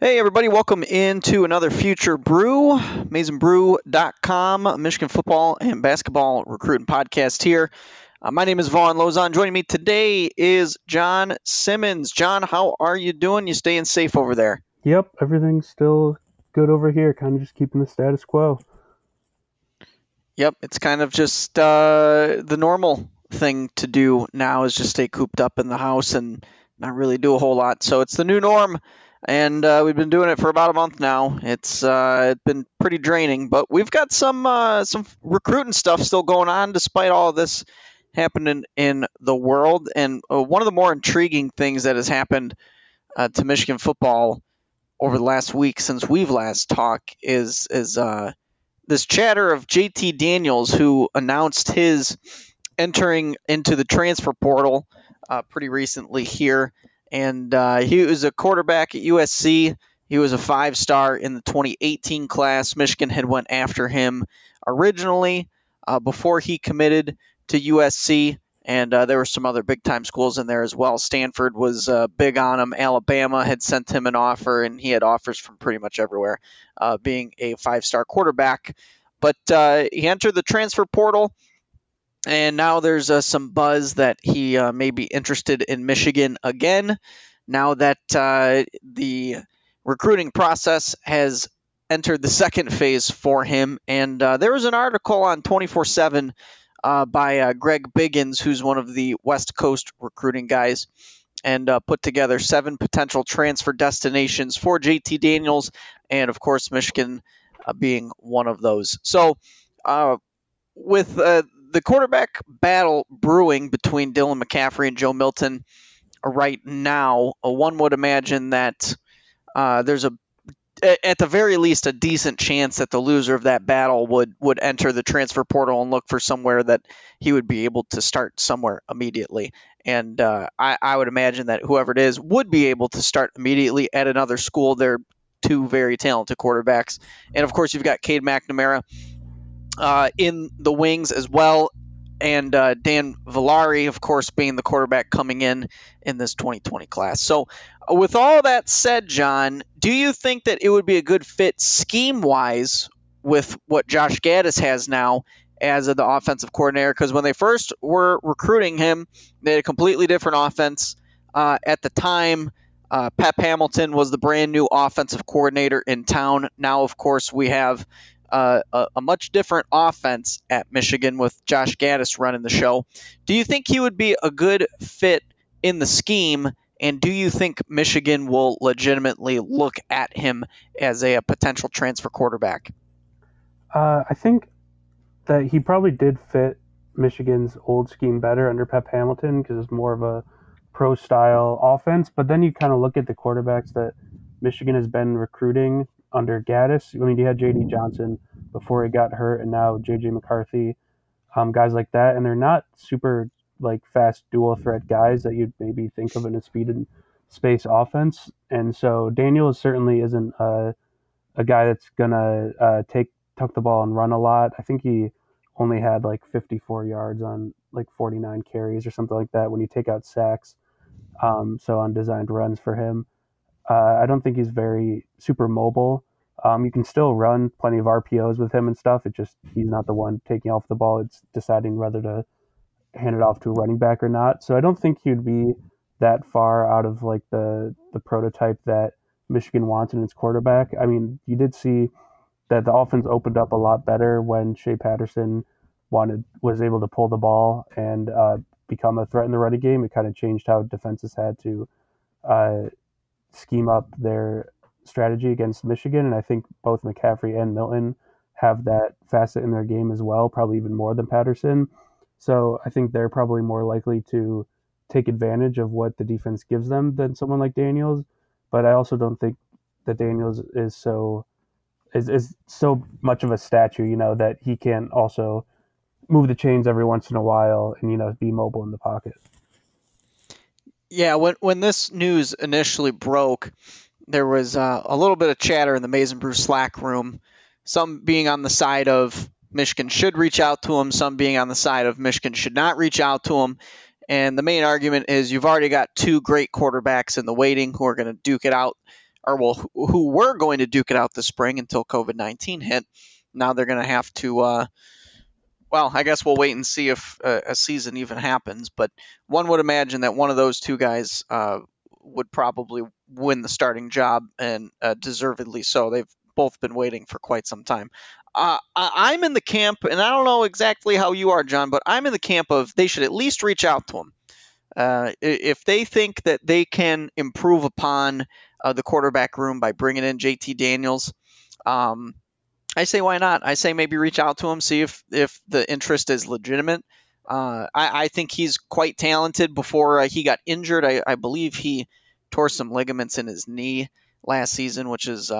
Hey, everybody. Welcome into another Future Brew. Masonbrew.com, Michigan football and basketball recruiting podcast here. My name is Vaughn Lozon. Joining me today is John Simmons. John, how are you doing? You staying safe over there? Yep. Everything's still good over here. Kind of just keeping the status quo. Yep. It's kind of just the normal thing to do now is just stay cooped up in the house and not really do a whole lot. So it's the new norm. And we've been doing it for about a month now. It's been pretty draining, but we've got some recruiting stuff still going on despite all of this happening in the world. And one of the more intriguing things that has happened to Michigan football over the last week since we've last talked is this chatter of JT Daniels, who announced his entering into the transfer portal pretty recently here. And he was a quarterback at USC. He was a five-star in the 2018 class. Michigan had went after him originally before he committed to USC. And there were some other big-time schools in there as well. Stanford was big on him. Alabama had sent him an offer, and he had offers from pretty much everywhere, being a five-star quarterback. But he entered the transfer portal. And now there's some buzz that he may be interested in Michigan again, now that the recruiting process has entered the second phase for him. And there was an article on 24/7 by Greg Biggins, who's one of the West Coast recruiting guys, and put together seven potential transfer destinations for JT Daniels. And, of course, Michigan being one of those. So with the quarterback battle brewing between Dylan McCaffrey and Joe Milton right now, one would imagine that there's at the very least a decent chance that the loser of that battle would enter the transfer portal and look for somewhere that he would be able to start somewhere immediately. And I would imagine that whoever it is would be able to start immediately at another school. They're two very talented quarterbacks. And of course, you've got Cade McNamara in the wings as well, and Dan Villari, of course, being the quarterback coming in this 2020 class. So with all that said, John, do you think that it would be a good fit scheme-wise with what Josh Gattis has now as the offensive coordinator? Because when they first were recruiting him, they had a completely different offense. At the time, Pep Hamilton was the brand-new offensive coordinator in town. Now, of course, we have a much different offense at Michigan with Josh Gattis running the show. Do you think he would be a good fit in the scheme And do you think Michigan will legitimately look at him as a potential transfer quarterback? I think that he probably did fit Michigan's old scheme better under Pep Hamilton because it's more of a pro-style offense. But then you kind of look at the quarterbacks that Michigan has been recruiting under Gattis. I mean, you had J.D. Johnson before he got hurt, and now J.J. McCarthy, guys like that. And they're not super like fast dual threat guys that you'd maybe think of in a speed and space offense. And so Daniels certainly isn't a guy that's going to tuck the ball and run a lot. I think he only had like 54 yards on like 49 carries or something like that when you take out sacks. So on designed runs for him. I don't think he's very super mobile. You can still run plenty of RPOs with him and stuff. It's just he's not the one taking off the ball. It's deciding whether to hand it off to a running back or not. So I don't think he'd be that far out of like the prototype that Michigan wants in its quarterback. I mean, you did see that the offense opened up a lot better when Shea Patterson was able to pull the ball and become a threat in the running game. It kind of changed how defenses had to scheme up their strategy against Michigan. And I think both McCaffrey and Milton have that facet in their game as well, probably even more than Patterson. So I think they're probably more likely to take advantage of what the defense gives them than someone like Daniels. But I also don't think that Daniels is so much of a statue, you know, that he can also move the chains every once in a while and, you know, be mobile in the pocket. Yeah, when this news initially broke, there was a little bit of chatter in the Masonbrew Slack room, some being on the side of Michigan should reach out to him, some being on the side of Michigan should not reach out to him. And the main argument is you've already got two great quarterbacks in the waiting who are going to duke it out, who were going to duke it out this spring until COVID-19 hit. Now they're going to have to, I guess we'll wait and see if a season even happens. But one would imagine that one of those two guys would probably win the starting job, and deservedly so. They've both been waiting for quite some time. I'm in the camp, and I don't know exactly how you are, John, but I'm in the camp of they should at least reach out to him. If they think that they can improve upon the quarterback room by bringing in JT Daniels, I say why not? I say maybe reach out to him, see if the interest is legitimate. I think he's quite talented. Before he got injured, I believe he tore some ligaments in his knee last season, which is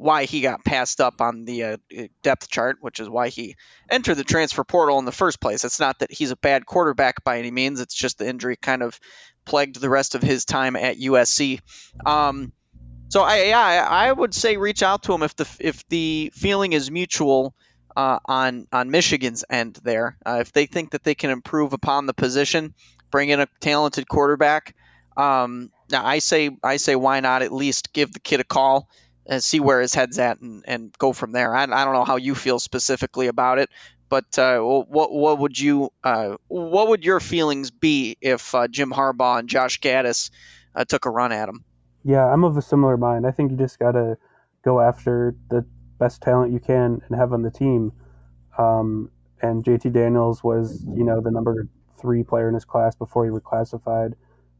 why he got passed up on the depth chart, which is why he entered the transfer portal in the first place. It's not that he's a bad quarterback by any means. It's just the injury kind of plagued the rest of his time at USC. So I would say reach out to him if the feeling is mutual on Michigan's end there. If they think that they can improve upon the position, bring in a talented quarterback. Now I say why not at least give the kid a call and see where his head's at and go from there. I don't know how you feel specifically about it, but what would your feelings be if Jim Harbaugh and Josh Gattis took a run at him? Yeah, I'm of a similar mind. I think you just gotta go after the best talent you can and have on the team. And JT Daniels was, you know, the number 3 player in his class before he was classified.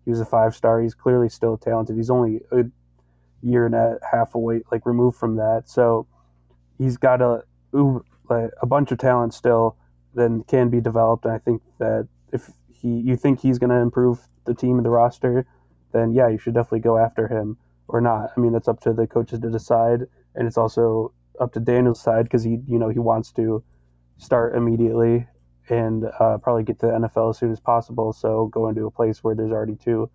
He was a 5-star. He's clearly still talented. He's only a year and a half away, like removed from that. So he's got a bunch of talent still that can be developed. And I think that if you think he's going to improve the team and the roster, then yeah, you should definitely go after him or not. I mean, that's up to the coaches to decide. And it's also up to Daniel's side because he wants to start immediately and probably get to the NFL as soon as possible. So go into a place where there's already 2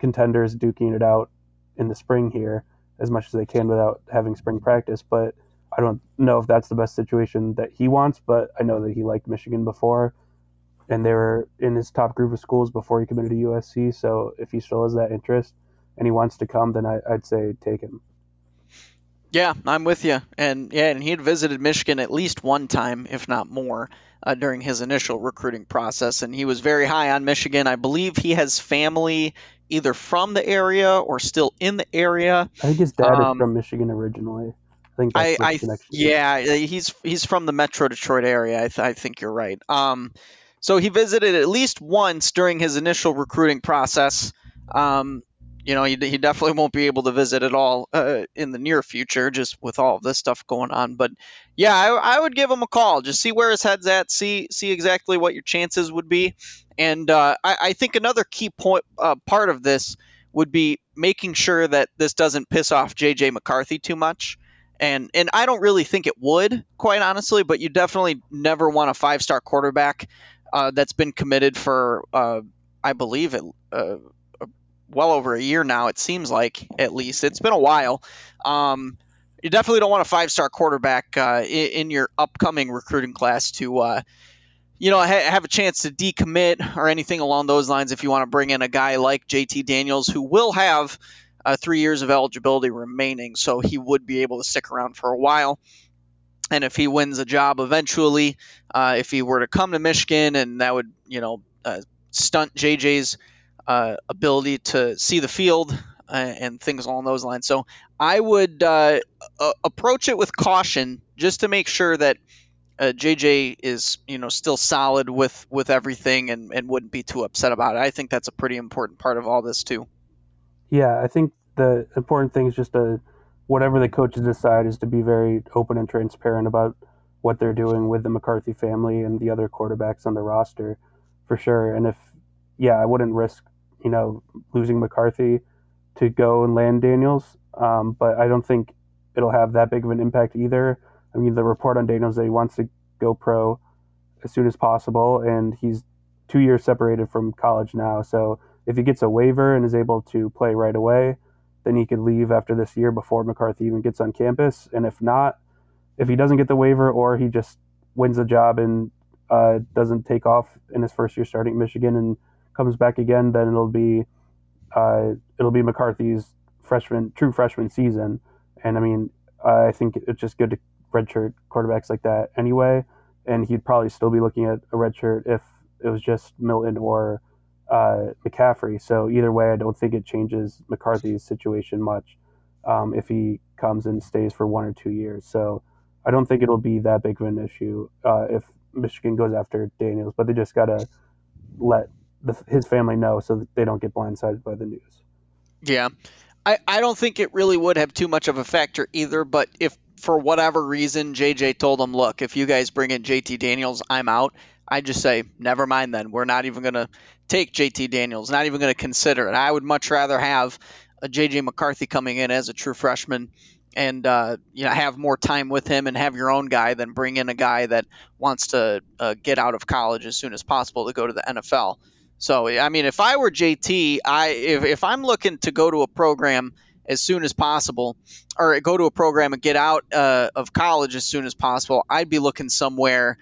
contenders duking it out in the spring here as much as they can without having spring practice. But I don't know if that's the best situation that he wants, but I know that he liked Michigan before and they were in his top group of schools before he committed to USC. So if he still has that interest and he wants to come, then I'd say take him. Yeah, I'm with you. And he had visited Michigan at least one time, if not more, during his initial recruiting process. And he was very high on Michigan. I believe he has family either from the area or still in the area. I think his dad is from Michigan originally. I think that's the connection. Yeah, he's from the Metro Detroit area. I think you're right. So he visited at least once during his initial recruiting process. you know, he definitely won't be able to visit at all in the near future, just with all of this stuff going on. But yeah, I would give him a call, just see where his head's at, see exactly what your chances would be. And I think another key point part of this would be making sure that this doesn't piss off J.J. McCarthy too much. And I don't really think it would, quite honestly, but you definitely never want a five-star quarterback that's been committed for, I believe, well over a year now, it seems like, at least. It's been a while. You definitely don't want a five-star quarterback in your upcoming recruiting class to have a chance to decommit or anything along those lines if you want to bring in a guy like JT Daniels, who will have 3 years of eligibility remaining, so he would be able to stick around for a while. And if he wins a job eventually, if he were to come to Michigan, and that would, stunt JJ's ability to see the field and things along those lines. So I would approach it with caution, just to make sure that JJ is, still solid with everything and wouldn't be too upset about it. I think that's a pretty important part of all this too. Yeah, I think the important thing is just whatever the coaches decide is to be very open and transparent about what they're doing with the McCarthy family and the other quarterbacks on the roster, for sure. And I wouldn't risk, losing McCarthy to go and land Daniels, but I don't think it'll have that big of an impact either. I mean, the report on Daniels that he wants to go pro as soon as possible, and he's 2 years separated from college now, so if he gets a waiver and is able to play right away, then he could leave after this year before McCarthy even gets on campus. And if not, if he doesn't get the waiver or he just wins the job and doesn't take off in his first year starting Michigan and comes back again, then it'll be McCarthy's true freshman season. And I mean, I think it's just good to redshirt quarterbacks like that anyway. And he'd probably still be looking at a redshirt if it was just Milton or McCaffrey. So either way, I don't think it changes McCarthy's situation much if he comes and stays for 1 or 2 years. So I don't think it'll be that big of an issue if Michigan goes after Daniels, but they just got to let his family know so that they don't get blindsided by the news. Yeah. I don't think it really would have too much of a factor either, but if for whatever reason JJ told them, look, if you guys bring in JT Daniels, I'm out, I just say, never mind then. We're not even going to take JT Daniels, not even going to consider it. I would much rather have a JJ McCarthy coming in as a true freshman and have more time with him and have your own guy than bring in a guy that wants to get out of college as soon as possible to go to the NFL. So, I mean, if I were JT, if I'm looking to go to a program as soon as possible or go to a program and get out of college as soon as possible, I'd be looking somewhere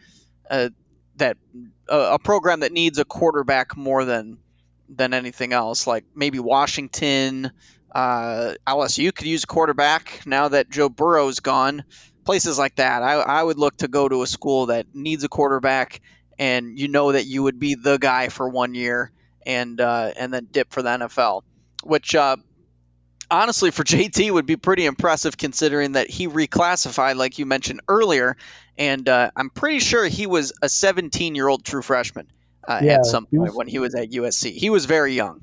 a program that needs a quarterback more than anything else, like maybe Washington, LSU could use a quarterback now that Joe Burrow's gone, places like that. I would look to go to a school that needs a quarterback and that you would be the guy for 1 year and then dip for the NFL, which honestly for JT would be pretty impressive considering that he reclassified, like you mentioned earlier. And I'm pretty sure he was a 17-year-old true freshman at some point when he was at USC. He was very young.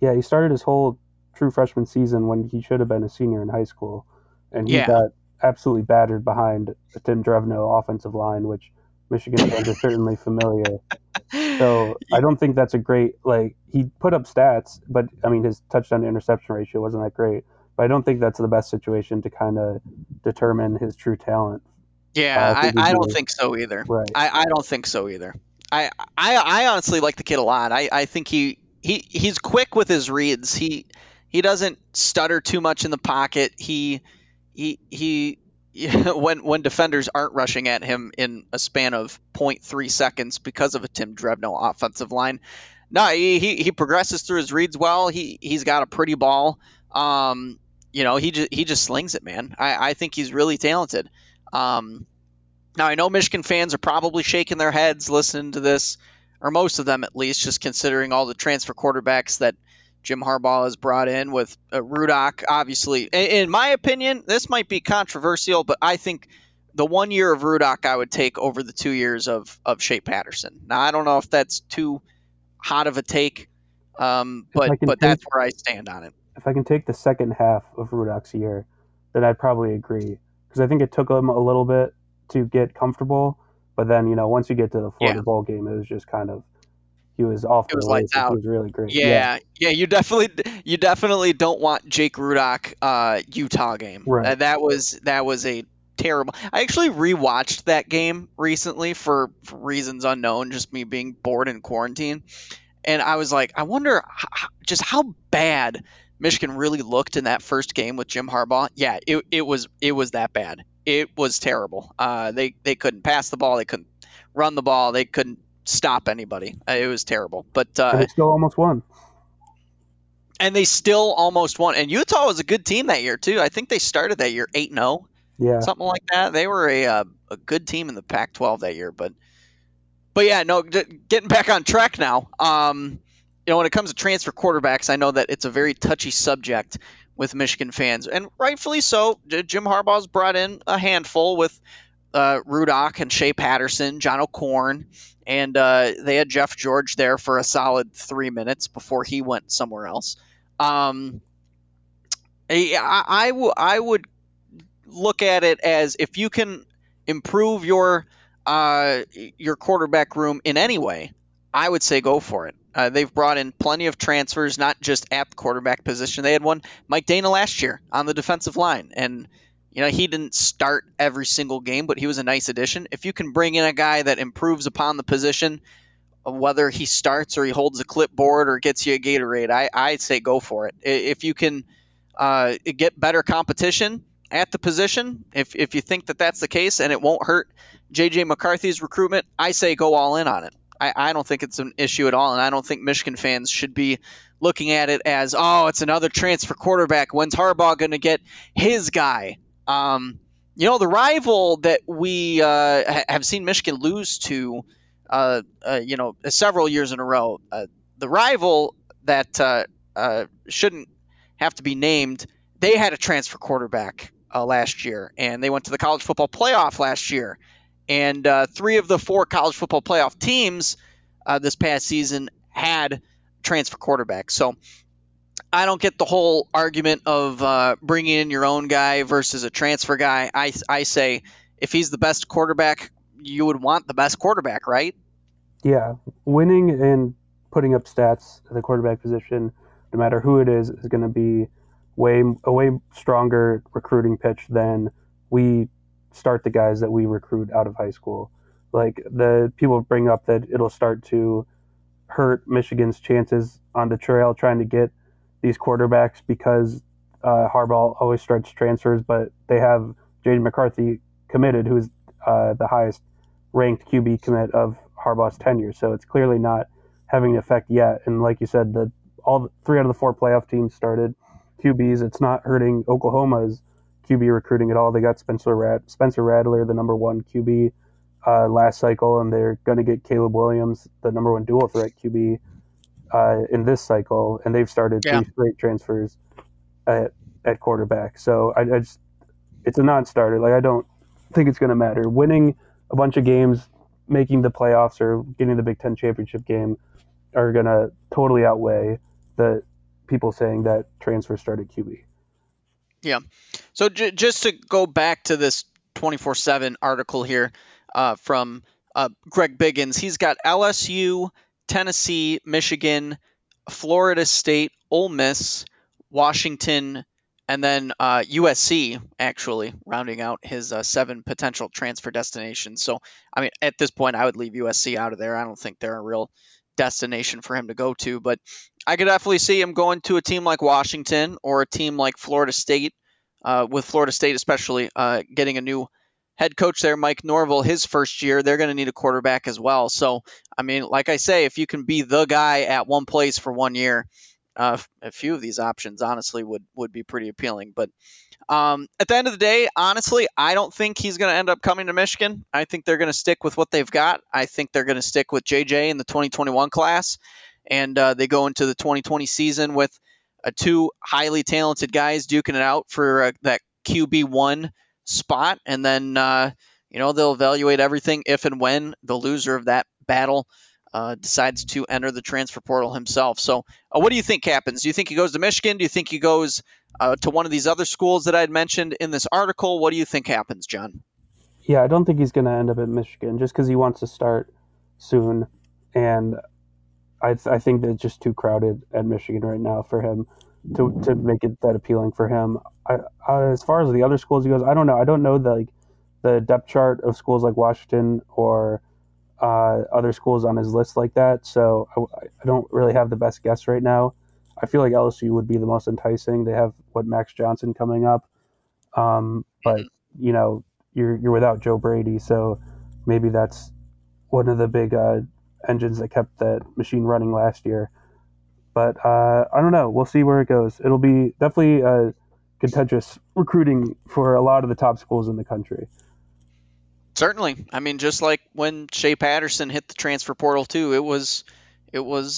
Yeah, he started his whole true freshman season when he should have been a senior in high school. And he got absolutely battered behind the Tim Drevno offensive line, which Michigan fans are certainly familiar. So I don't think that's a great – he put up stats, but, I mean, his touchdown-to-interception ratio wasn't that great. But I don't think that's the best situation to kind of determine his true talent. Yeah, I don't think so either. Right. I don't think so either. I honestly like the kid a lot. I think he's quick with his reads. He doesn't stutter too much in the pocket. He when defenders aren't rushing at him in a span of 0.3 seconds because of a Tim Drevno offensive line. No, he progresses through his reads well. He's got a pretty ball. He just slings it, man. I think he's really talented. Now I know Michigan fans are probably shaking their heads listening to this, or most of them at least, just considering all the transfer quarterbacks that Jim Harbaugh has brought in with Rudock. Obviously, in my opinion, this might be controversial, but I think the 1 year of Rudock I would take over the 2 years of Shea Patterson. Now I don't know if that's too hot of a take, But that's where I stand on it. If I can take the second half of Rudock's year, then I'd probably agree, because I think it took him a little bit to get comfortable. But then, you know, once you get to the Florida Bowl game, it was just kind of, he was off the lights out. It was really great. Yeah. You definitely don't want Jake Rudock Utah game. Right. That was a terrible. I actually rewatched that game recently for reasons unknown, just me being bored in quarantine, and I was like, I wonder just how bad Michigan really looked in that first game with Jim Harbaugh. Yeah, it was that bad. It was terrible. They couldn't pass the ball. They couldn't run the ball. They couldn't stop anybody. It was terrible. But they still almost won. And they still almost won. And Utah was a good team that year too. I think they started that year 8-0. Yeah, something like that. They were a good team in the Pac-12 that year. But yeah, no. Getting back on track now. You know, when it comes to transfer quarterbacks, I know that it's a very touchy subject with Michigan fans, and rightfully so. Jim Harbaugh's brought in a handful with Rudock and Shea Patterson, John O'Corn, and they had Jeff George there for a solid 3 minutes before he went somewhere else. I would look at it as, if you can improve your quarterback room in any way, I would say go for it. They've brought in plenty of transfers, not just at the quarterback position. They had one, Mike Dana, last year on the defensive line. And, you know, he didn't start every single game, but he was a nice addition. If you can bring in a guy that improves upon the position, whether he starts or he holds a clipboard or gets you a Gatorade, I'd say go for it. If you can get better competition at the position, if you think that that's the case and it won't hurt J.J. McCarthy's recruitment, I say go all in on it. I don't think it's an issue at all, and I don't think Michigan fans should be looking at it as, oh, it's another transfer quarterback. When's Harbaugh going to get his guy? You know, the rival that we have seen Michigan lose to, you know, several years in a row, the rival that shouldn't have to be named, they had a transfer quarterback last year, and they went to the College Football Playoff last year. And 3 of the 4 college football playoff teams this past season had transfer quarterbacks. So I don't get the whole argument of bringing in your own guy versus a transfer guy. I say if he's the best quarterback, you would want the best quarterback, right? Yeah. Winning and putting up stats at the quarterback position, no matter who it is going to be a way stronger recruiting pitch than we – start the guys that we recruit out of high school. Like, the people bring up that it'll start to hurt Michigan's chances on the trail trying to get these quarterbacks because Harbaugh always starts transfers, but they have J.J. McCarthy committed, who's the highest ranked QB commit of Harbaugh's tenure. So it's clearly not having an effect yet. And like you said, all 3 out of the 4 playoff teams started QBs. It's not hurting Oklahoma's QB recruiting at all. They got Spencer Rattler, the number 1 QB last cycle, and they're going to get Caleb Williams, the number 1 dual threat QB in this cycle, and they've started 2 straight transfers at quarterback. So I just, it's a non-starter. Like, I don't think it's going to matter. Winning a bunch of games, making the playoffs, or getting the Big Ten championship game are going to totally outweigh the people saying that transfer started QB. Yeah. So just to go back to this 24/7 article here from Greg Biggins, he's got LSU, Tennessee, Michigan, Florida State, Ole Miss, Washington, and then USC actually rounding out his 7 potential transfer destinations. So, I mean, at this point, I would leave USC out of there. I don't think they're a real destination for him to go to, but I could definitely see him going to a team like Washington or a team like Florida State, with Florida State especially getting a new head coach there, Mike Norvell, his first year. They're going to need a quarterback as well. So, I mean, like I say, if you can be the guy at one place for 1 year, a few of these options, honestly, would be pretty appealing. But at the end of the day, honestly, I don't think he's going to end up coming to Michigan. I think they're going to stick with what they've got. I think they're going to stick with JJ in the 2021 class. And they go into the 2020 season with 2 highly talented guys duking it out for that QB1 spot. And then, you know, they'll evaluate everything if and when the loser of that battle decides to enter the transfer portal himself. So what do you think happens? Do you think he goes to Michigan? Do you think he goes to one of these other schools that I had mentioned in this article? What do you think happens, John? Yeah, I don't think he's going to end up at Michigan just because he wants to start soon. And I think that it's just too crowded at Michigan right now for him to make it that appealing for him. As far as the other schools he goes, I don't know. I don't know the depth chart of schools like Washington or other schools on his list like that. So I don't really have the best guess right now. I feel like LSU would be the most enticing. They have Max Johnson coming up, but you know you're without Joe Brady, so maybe that's one of the big engines that kept that machine running last year. But I don't know. We'll see where it goes. It'll be definitely contentious recruiting for a lot of the top schools in the country. Certainly. I mean, just like when Shea Patterson hit the transfer portal too, it was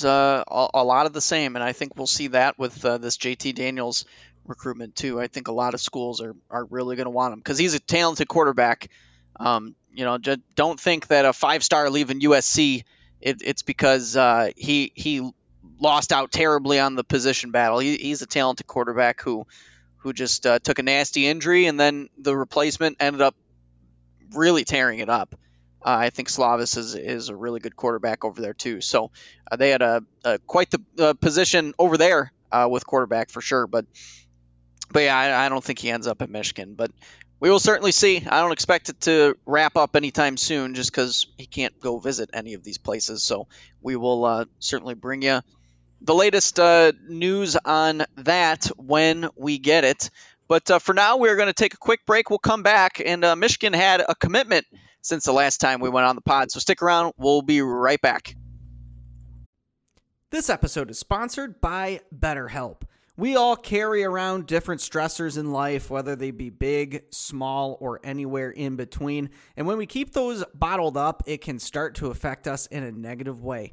a lot of the same. And I think we'll see that with this JT Daniels recruitment too. I think a lot of schools are really going to want him because he's a talented quarterback. You know, just don't think that a five-star leaving USC, it's because he lost out terribly on the position battle. He's a talented quarterback who just took a nasty injury, and then the replacement ended up really tearing it up. I think Slavis is a really good quarterback over there too. So they had quite the position over there with quarterback for sure. But yeah, I don't think he ends up at Michigan. But we will certainly see. I don't expect it to wrap up anytime soon just because he can't go visit any of these places. So we will certainly bring you the latest news on that when we get it. But for now, we're going to take a quick break. We'll come back, and Michigan had a commitment since the last time we went on the pod. So stick around. We'll be right back. This episode is sponsored by BetterHelp. We all carry around different stressors in life, whether they be big, small, or anywhere in between. And when we keep those bottled up, it can start to affect us in a negative way.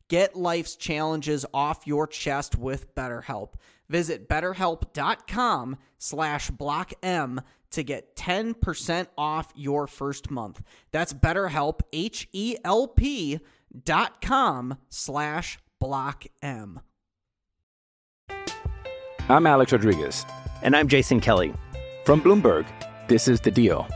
Get life's challenges off your chest with BetterHelp. Visit BetterHelp.com/BlockM to get 10% off your first month. That's BetterHelp, HELP.com/BlockM. I'm Alex Rodriguez. And I'm Jason Kelly. From Bloomberg, this is The Deal.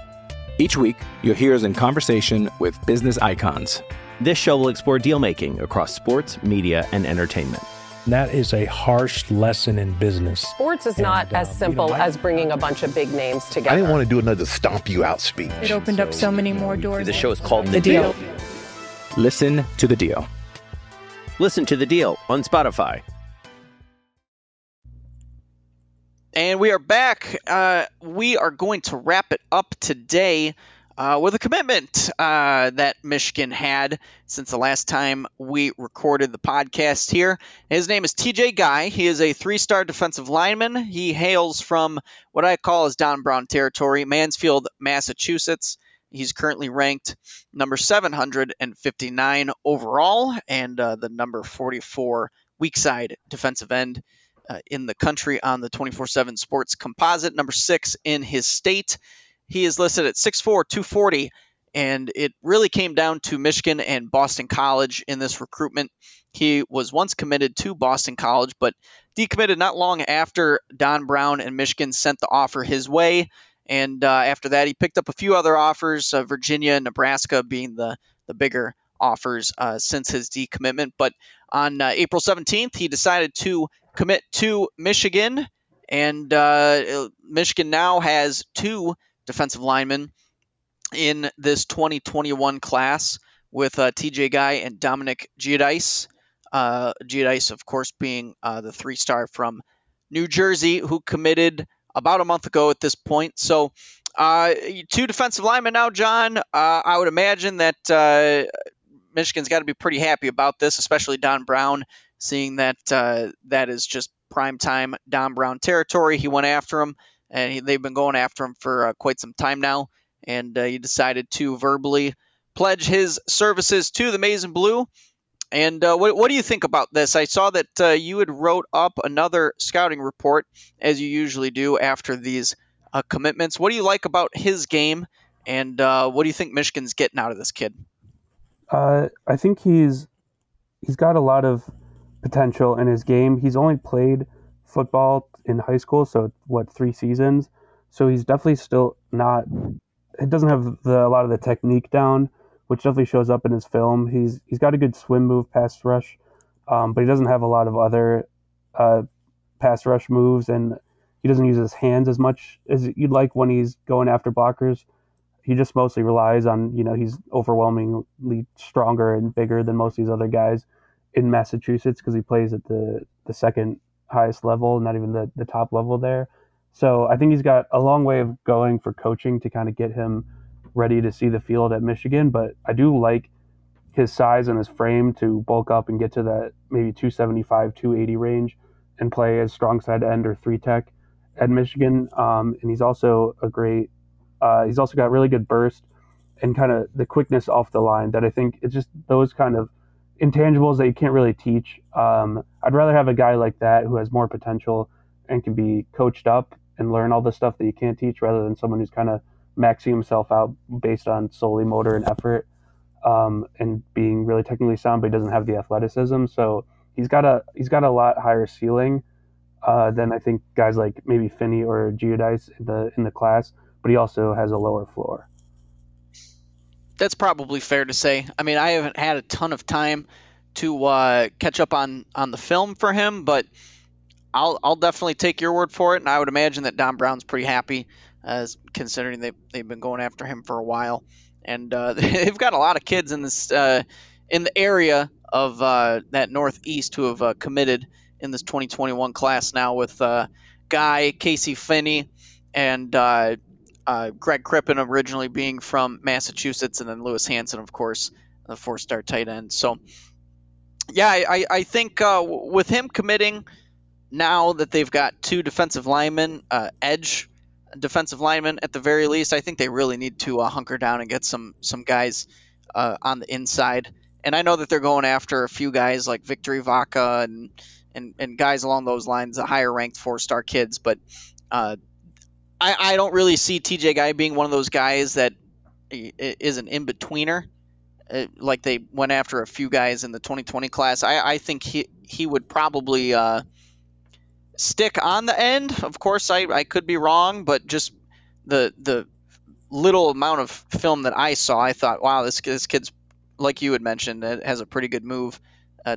Each week, you'll hear us in conversation with business icons. This show will explore deal-making across sports, media, and entertainment. That is a harsh lesson in business. Sports is not as simple as bringing a bunch of big names together. I didn't want to do another stomp you out speech. It opened up so many more doors. The show is called The Deal. Listen to The Deal. Listen to The Deal on Spotify. And we are back. We are going to wrap it up today with a commitment that Michigan had since the last time we recorded the podcast here. His name is TJ Guy. He is a three-star defensive lineman. He hails from what I call as Don Brown territory, Mansfield, Massachusetts. He's currently ranked number 759 overall and the number 44 weak side defensive end in the country on the 24/7 Sports composite, number 6 in his state. He is listed at 6'4", 240, and it really came down to Michigan and Boston College in this recruitment. He was once committed to Boston College, but decommitted not long after Don Brown and Michigan sent the offer his way. And after that, he picked up a few other offers, Virginia and Nebraska being the bigger offers since his decommitment. But on April 17th, he decided to commit to Michigan, and Michigan now has two defensive linemen in this 2021 class with TJ Guy and Dominic Giudice. Giudice, of course, being the three-star from New Jersey who committed about a month ago at this point. So two defensive linemen now, John. I would imagine that Michigan's got to be pretty happy about this, especially Don Brown, seeing that that is just primetime Don Brown territory. He went after him, and they've been going after him for quite some time now, and he decided to verbally pledge his services to the Maize and Blue. And what do you think about this? I saw that you had wrote up another scouting report, as you usually do after these commitments. What do you like about his game, and what do you think Michigan's getting out of this kid? I think he's got a lot of potential in his game. He's only played football in high school, so what, 3 seasons? So he's definitely still not – he doesn't have a lot of the technique down, which definitely shows up in his film. He's got a good swim move, pass rush, but he doesn't have a lot of other pass rush moves, and he doesn't use his hands as much as you'd like when he's going after blockers. He just mostly relies on, he's overwhelmingly stronger and bigger than most of these other guys in Massachusetts because he plays at the second highest level, not even the top level there. So I think he's got a long way of going for coaching to kind of get him ready to see the field at Michigan, but I do like his size and his frame to bulk up and get to that maybe 275, 280 range and play as strong side end or three tech at Michigan. And he's also a great he's also got really good burst and kind of the quickness off the line that I think it's just those kind of intangibles that you can't really teach. I'd rather have a guy like that who has more potential and can be coached up and learn all the stuff that you can't teach rather than someone who's kind of maxing himself out based on solely motor and effort and being really technically sound, but he doesn't have the athleticism. So he's got a lot higher ceiling than I think guys like maybe Finney or Giudice in the class. But he also has a lower floor. That's probably fair to say. I mean, I haven't had a ton of time to catch up on the film for him, but I'll definitely take your word for it. And I would imagine that Don Brown's pretty happy, considering they've been going after him for a while, and they've got a lot of kids in this in the area of that Northeast who have committed in this 2021 class now with Guy, Casey Finney, and Greg Crippen originally being from Massachusetts, and then Lewis Hansen, of course, the four-star tight end. So, yeah, I think with him committing, now that they've got two defensive linemen, edge defensive linemen at the very least, I think they really need to hunker down and get some guys on the inside. And I know that they're going after a few guys like Victory Vaca and guys along those lines, the higher-ranked four-star kids, but I don't really see TJ Guy being one of those guys that is an in-betweener, like they went after a few guys in the 2020 class. I think he would probably stick on the end. Of course, I could be wrong, but just the little amount of film that I saw, I thought, wow, this kid's, like you had mentioned, has a pretty good move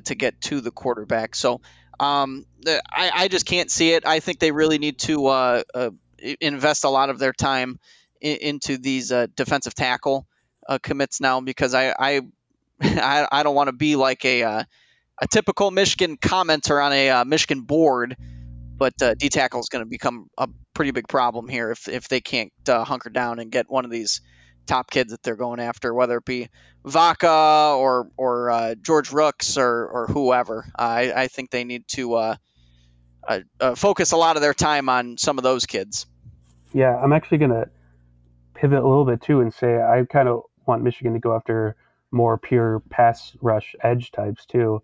to get to the quarterback. So I just can't see it. I think they really need to invest a lot of their time into these defensive tackle commits now, because I don't want to be like a typical Michigan commenter on a Michigan board, but D tackle is going to become a pretty big problem here if they can't hunker down and get one of these top kids that they're going after, whether it be Vaca or George Rooks or whoever. I think they need to focus a lot of their time on some of those kids. Yeah, I'm actually going to pivot a little bit too and say I kind of want Michigan to go after more pure pass rush edge types too,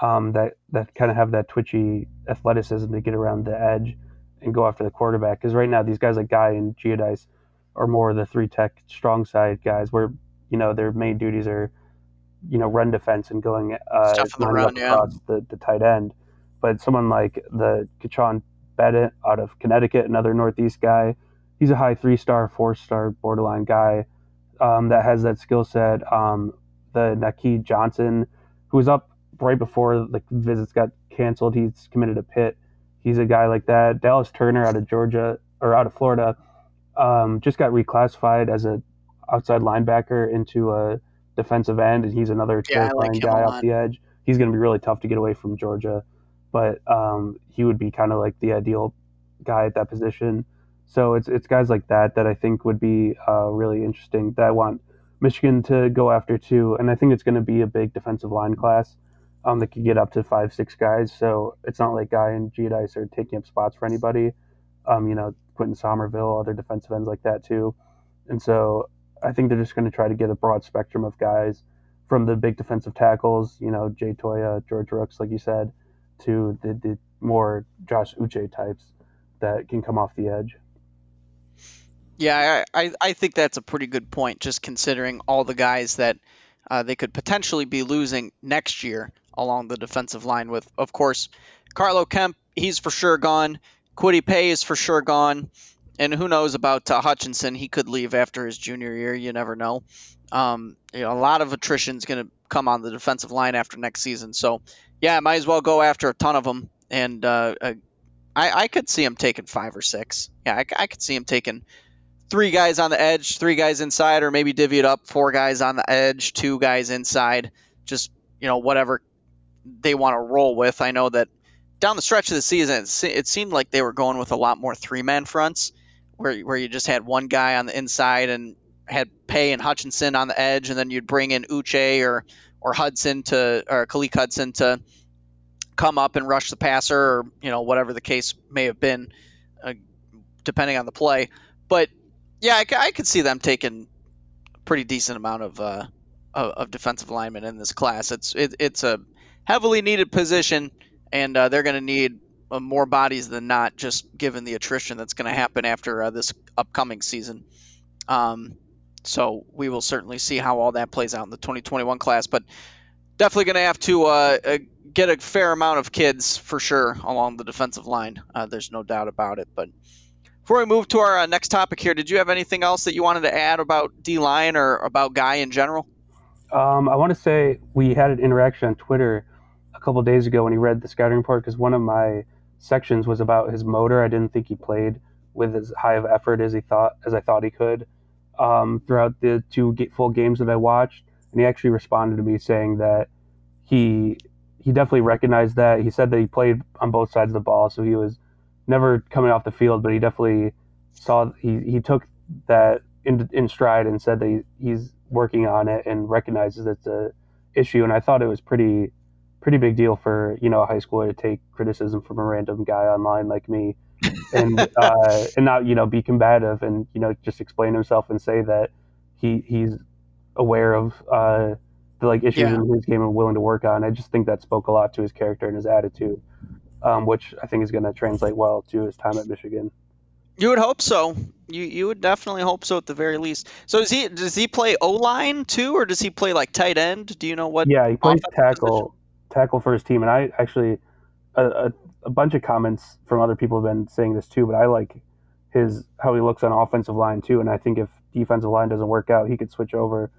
that kind of have that twitchy athleticism to get around the edge and go after the quarterback. Because right now these guys like Guy and Giudice are more of the three tech strong side guys where, their main duties are, run defense and going across the tight end. But someone like the Kachon Bennett out of Connecticut, another Northeast guy, he's a high 3-star, 4-star borderline guy that has that skill set. The Nakeed Johnson, who was up right before the visits got canceled, he's committed to Pitt. He's a guy like that. Dallas Turner out of Georgia or out of Florida just got reclassified as an outside linebacker into a defensive end, and he's another terrifying guy off the edge. He's going to be really tough to get away from Georgia. But he would be kind of like the ideal guy at that position. So it's guys like that I think would be really interesting that I want Michigan to go after too. And I think it's going to be a big defensive line class. that could get up to 5-6 guys. So it's not like Guy and Giudice are taking up spots for anybody. You know, Quentin Somerville, other defensive ends like that too. And so I think they're just going to try to get a broad spectrum of guys from the big defensive tackles, you know, Jay Toya, George Rooks, like you said, to the more Josh Uche types that can come off the edge. Yeah, I think that's a pretty good point, just considering all the guys that they could potentially be losing next year along the defensive line with, of course, Carlo Kemp, he's for sure gone. Kwity Paye is for sure gone. And who knows about Hutchinson? He could leave after his junior year. You never know. You know, a lot of attrition is going to come on the defensive line after next season. So, yeah, might as well go after a ton of them. And I could see him taking 5 or 6. Yeah, I could see him taking 3 guys on the edge, 3 guys inside, or maybe divvy it up, 4 guys on the edge, 2 guys inside. Just, you know, whatever they want to roll with. I know that down the stretch of the season, it seemed like they were going with a lot more 3-man fronts, where you just had one guy on the inside and had Paye and Hutchinson on the edge, and then you'd bring in Uche or Hudson to, or Kalik Hudson to come up and rush the passer, or, you know, whatever the case may have been, depending on the play. But yeah, I could see them taking a pretty decent amount of defensive linemen in this class. It's a heavily needed position, and they're going to need more bodies than not, just given the attrition that's going to happen after this upcoming season. So we will certainly see how all that plays out in the 2021 class, but definitely going to have to get a fair amount of kids for sure along the defensive line. There's no doubt about it. But before we move to our next topic here, did you have anything else that you wanted to add about D-line or about Guy in general? I want to say we had an interaction on Twitter a couple of days ago when he read the scouting report, because one of my sections was about his motor. I didn't think he played with as high of effort as I thought he could throughout the 2 full games that I watched. And he actually responded to me saying that he definitely recognized that. He said that he played on both sides of the ball, so he was never coming off the field, but he definitely saw, he took that in stride and said that he's working on it and recognizes it's a issue. And I thought it was pretty big deal for, you know, a high schooler to take criticism from a random guy online like me and not, you know, be combative and, you know, just explain himself and say that he's aware of the like issues in his game and willing to work on. I just think that spoke a lot to his character and his attitude, which I think is going to translate well to his time at Michigan. You would hope so. You would definitely hope so at the very least. So does he play O-line too, or does he play like tight end? Do you know what? Yeah, he plays tackle for his team. And I actually, a bunch of comments from other people have been saying this too, but I like how he looks on offensive line too. And I think if defensive line doesn't work out, he could switch over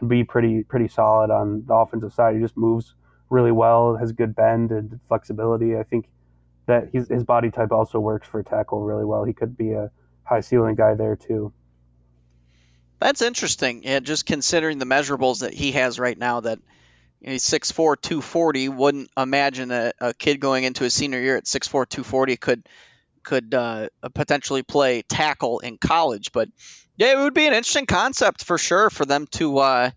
and be pretty solid on the offensive side. He just moves really well, has good bend and flexibility. I think that his body type also works for tackle really well. He could be a high ceiling guy there too. That's interesting. Yeah, just considering the measurables that he has right now, that he's 6'4", 240, wouldn't imagine a kid going into his senior year at 6'4", 240 could potentially play tackle in college. But yeah, it would be an interesting concept for sure for them to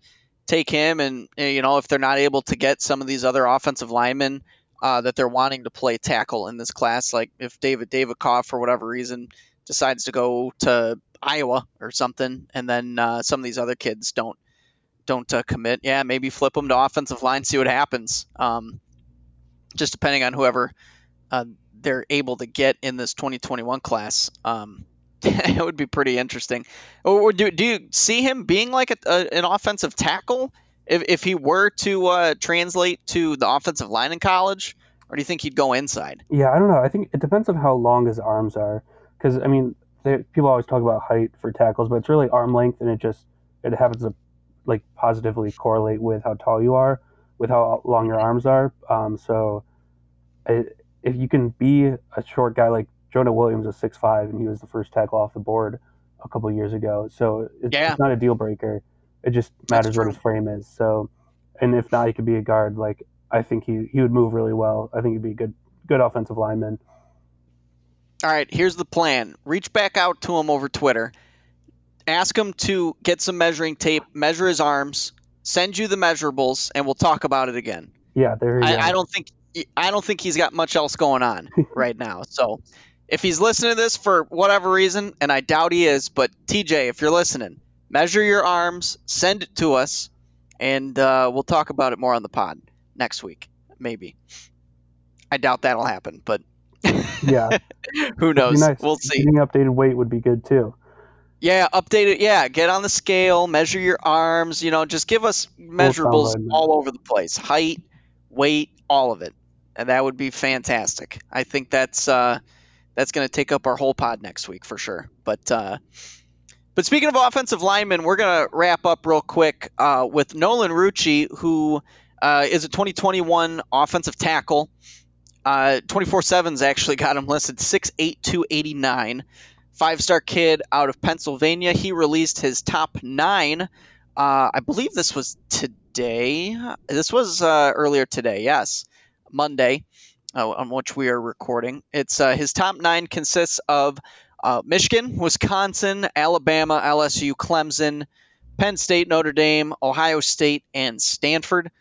take him, and, you know, if they're not able to get some of these other offensive linemen that they're wanting to play tackle in this class, like if David Davikoff for whatever reason decides to go to Iowa or something, and then some of these other kids don't commit. Yeah, maybe flip them to offensive line, see what happens. Just depending on whoever they're able to get in this 2021 class. It would be pretty interesting. Or do you see him being like an offensive tackle if he were to translate to the offensive line in college? Or do you think he'd go inside? Yeah, I don't know. I think it depends on how long his arms are. Because, I mean, people always talk about height for tackles, but it's really arm length, and it happens to like positively correlate with how tall you are, with how long your arms are. If you can be a short guy, like Jonah Williams was 6'5", and he was the first tackle off the board a couple of years ago. So it's not a deal breaker. It just matters what his frame is. So, and if not, he could be a guard. Like, I think he would move really well. I think he'd be a good offensive lineman. All right, here's the plan. Reach back out to him over Twitter. Ask him to get some measuring tape, measure his arms, send you the measurables, and we'll talk about it again. Yeah, there he is. I don't think he's got much else going on right now. So if he's listening to this for whatever reason, and I doubt he is, but TJ, if you're listening, measure your arms, send it to us, and we'll talk about it more on the pod next week, maybe. I doubt that'll happen, but yeah, who knows? Nice. We'll see. Getting updated weight would be good too. Yeah, update it. Yeah, get on the scale, measure your arms. You know, just give us measurables all over the place: height, weight, all of it, and that would be fantastic. I think that's going to take up our whole pod next week for sure. But speaking of offensive linemen, we're going to wrap up real quick with Nolan Rucci, who is a 2021 offensive tackle. 24/7's actually got him listed 6'8", 289. Five-star kid out of Pennsylvania. He released his top 9. I believe this was today. This was earlier today, yes, Monday, on which we are recording. It's his top 9 consists of Michigan, Wisconsin, Alabama, LSU, Clemson, Penn State, Notre Dame, Ohio State, and Stanford.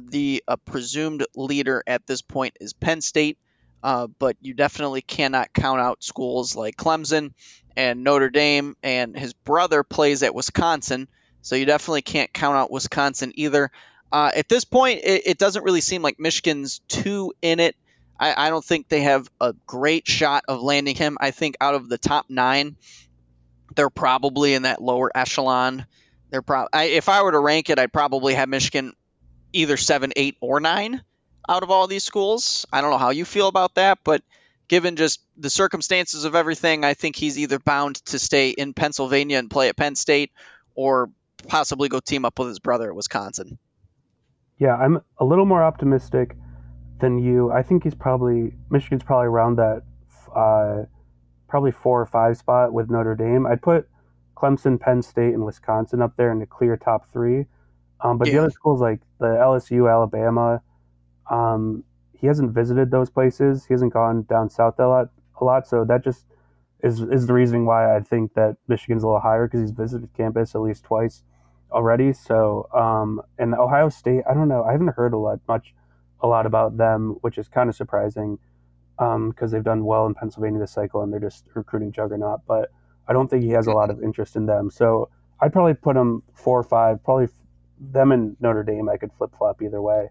The presumed leader at this point is Penn State. But you definitely cannot count out schools like Clemson and Notre Dame, and his brother plays at Wisconsin, so you definitely can't count out Wisconsin either. At this point, it doesn't really seem like Michigan's too in it. I don't think they have a great shot of landing him. I think out of the top 9, they're probably in that lower echelon. They're if I were to rank it, I'd probably have Michigan either 7, 8, or 9. Out of all these schools. I don't know how you feel about that, but given just the circumstances of everything, I think he's either bound to stay in Pennsylvania and play at Penn State or possibly go team up with his brother at Wisconsin. Yeah, I'm a little more optimistic than you. I think Michigan's probably around that probably 4 or 5 spot with Notre Dame. I'd put Clemson, Penn State, and Wisconsin up there in the clear top 3. The other schools like the LSU, Alabama, he hasn't visited those places. He hasn't gone down south a lot. So that just is the reasoning why I think that Michigan's a little higher, because he's visited campus at least twice already. So, and Ohio State, I don't know. I haven't heard a lot about them, which is kind of surprising, because they've done well in Pennsylvania this cycle and they're just recruiting juggernaut. But I don't think he has a lot of interest in them. So I'd probably put him 4 or 5, probably them and Notre Dame. I could flip-flop either way.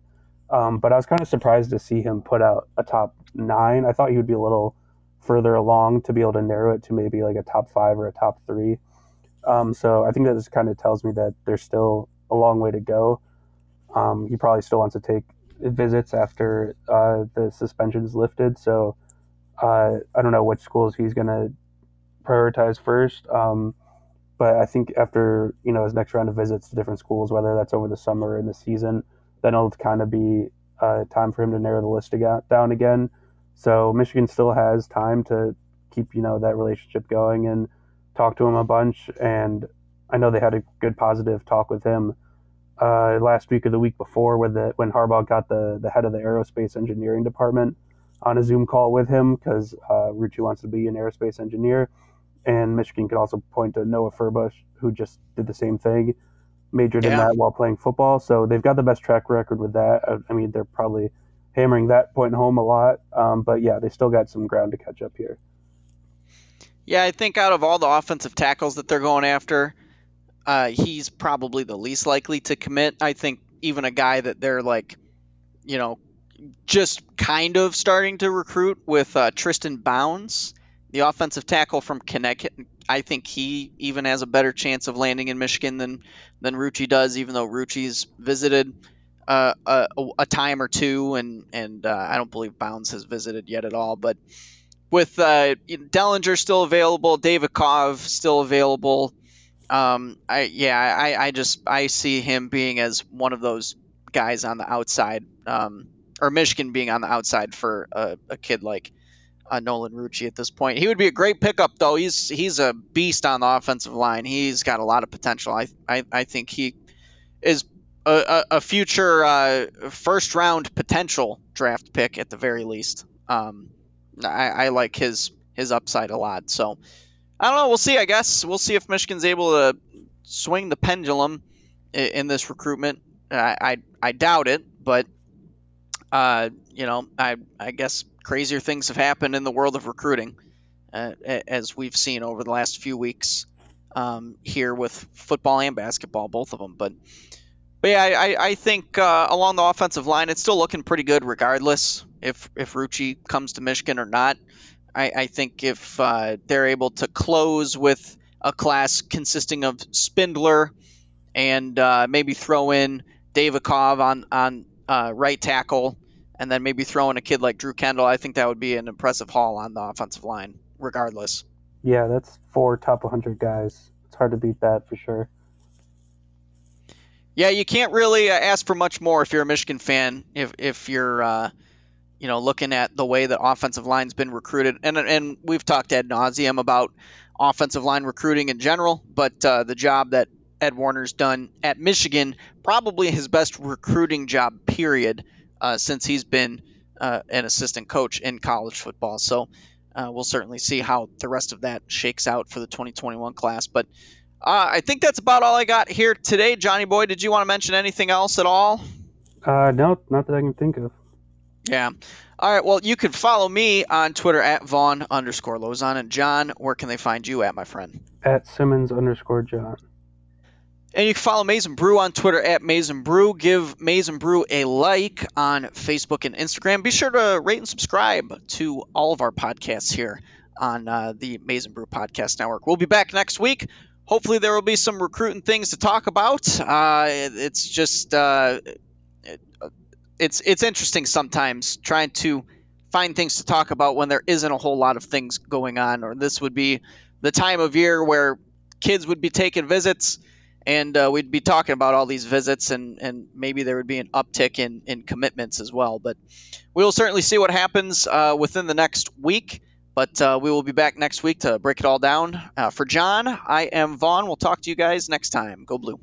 But I was kind of surprised to see him put out a top 9. I thought he would be a little further along to be able to narrow it to maybe like a top 5 or a top 3. So I think that just kind of tells me that there's still a long way to go. He probably still wants to take visits after the suspension's lifted. So I don't know which schools he's going to prioritize first. But I think after his next round of visits to different schools, whether that's over the summer or in the season, then it'll kind of be time for him to narrow the list down again. So Michigan still has time to keep, that relationship going and talk to him a bunch. And I know they had a good positive talk with him last week or the week before when Harbaugh got the head of the aerospace engineering department on a Zoom call with him, because Rucci wants to be an aerospace engineer. And Michigan could also point to Noah Furbush, who just did the same thing. Majored in that while playing football, so they've got the best track record with that. I mean, they're probably hammering that point home a lot, but yeah, they still got some ground to catch up here. Yeah, I think out of all the offensive tackles that they're going after, he's probably the least likely to commit. I think even a guy that they're like, just kind of starting to recruit with Tristan Bounds, the offensive tackle from Connecticut. I think he even has a better chance of landing in Michigan than Rucci does, even though Rucci's visited a time or two, and I don't believe Bounds has visited yet at all. But with Dellinger still available, Davikov still available, I see him being as one of those guys on the outside, or Michigan being on the outside for a kid like Nolan Rucci at this point. He would be a great pickup, though. He's a beast on the offensive line. He's got a lot of potential. I think he is a future first round potential draft pick at the very least. I like his upside a lot. So I don't know. We'll see. I guess we'll see if Michigan's able to swing the pendulum in this recruitment. I doubt it, but I guess crazier things have happened in the world of recruiting, as we've seen over the last few weeks here with football and basketball, both of them. But yeah, I think along the offensive line, it's still looking pretty good regardless if Rucci comes to Michigan or not. I think if they're able to close with a class consisting of Spindler and maybe throw in Davakov on right tackle, and then maybe throw in a kid like Drew Kendall, I think that would be an impressive haul on the offensive line regardless. Yeah, that's four top 100 guys. It's hard to beat that for sure. Yeah, you can't really ask for much more if you're a Michigan fan, if you're looking at the way the offensive line's been recruited. And we've talked ad nauseum about offensive line recruiting in general, but the job that Ed Warner's done at Michigan, probably his best recruiting job, period, since he's been an assistant coach in college football. So we'll certainly see how the rest of that shakes out for the 2021 class. But I think that's about all I got here today. Johnny Boy, did you want to mention anything else at all? No, not that I can think of. Yeah. All right. Well, you can follow me on Twitter at Vaughn_Lozon. And John, where can they find you at, my friend? At Simmons_John. And you can follow Mason Brew on Twitter at Mason Brew. Give Mason Brew a like on Facebook and Instagram. Be sure to rate and subscribe to all of our podcasts here on the Mason Brew Podcast Network. We'll be back next week. Hopefully there will be some recruiting things to talk about. It's just it's interesting sometimes trying to find things to talk about when there isn't a whole lot of things going on. Or this would be the time of year where kids would be taking visits. And we'd be talking about all these visits, and maybe there would be an uptick in commitments as well. But we'll certainly see what happens within the next week. But we will be back next week to break it all down. For John, I am Vaughn. We'll talk to you guys next time. Go Blue.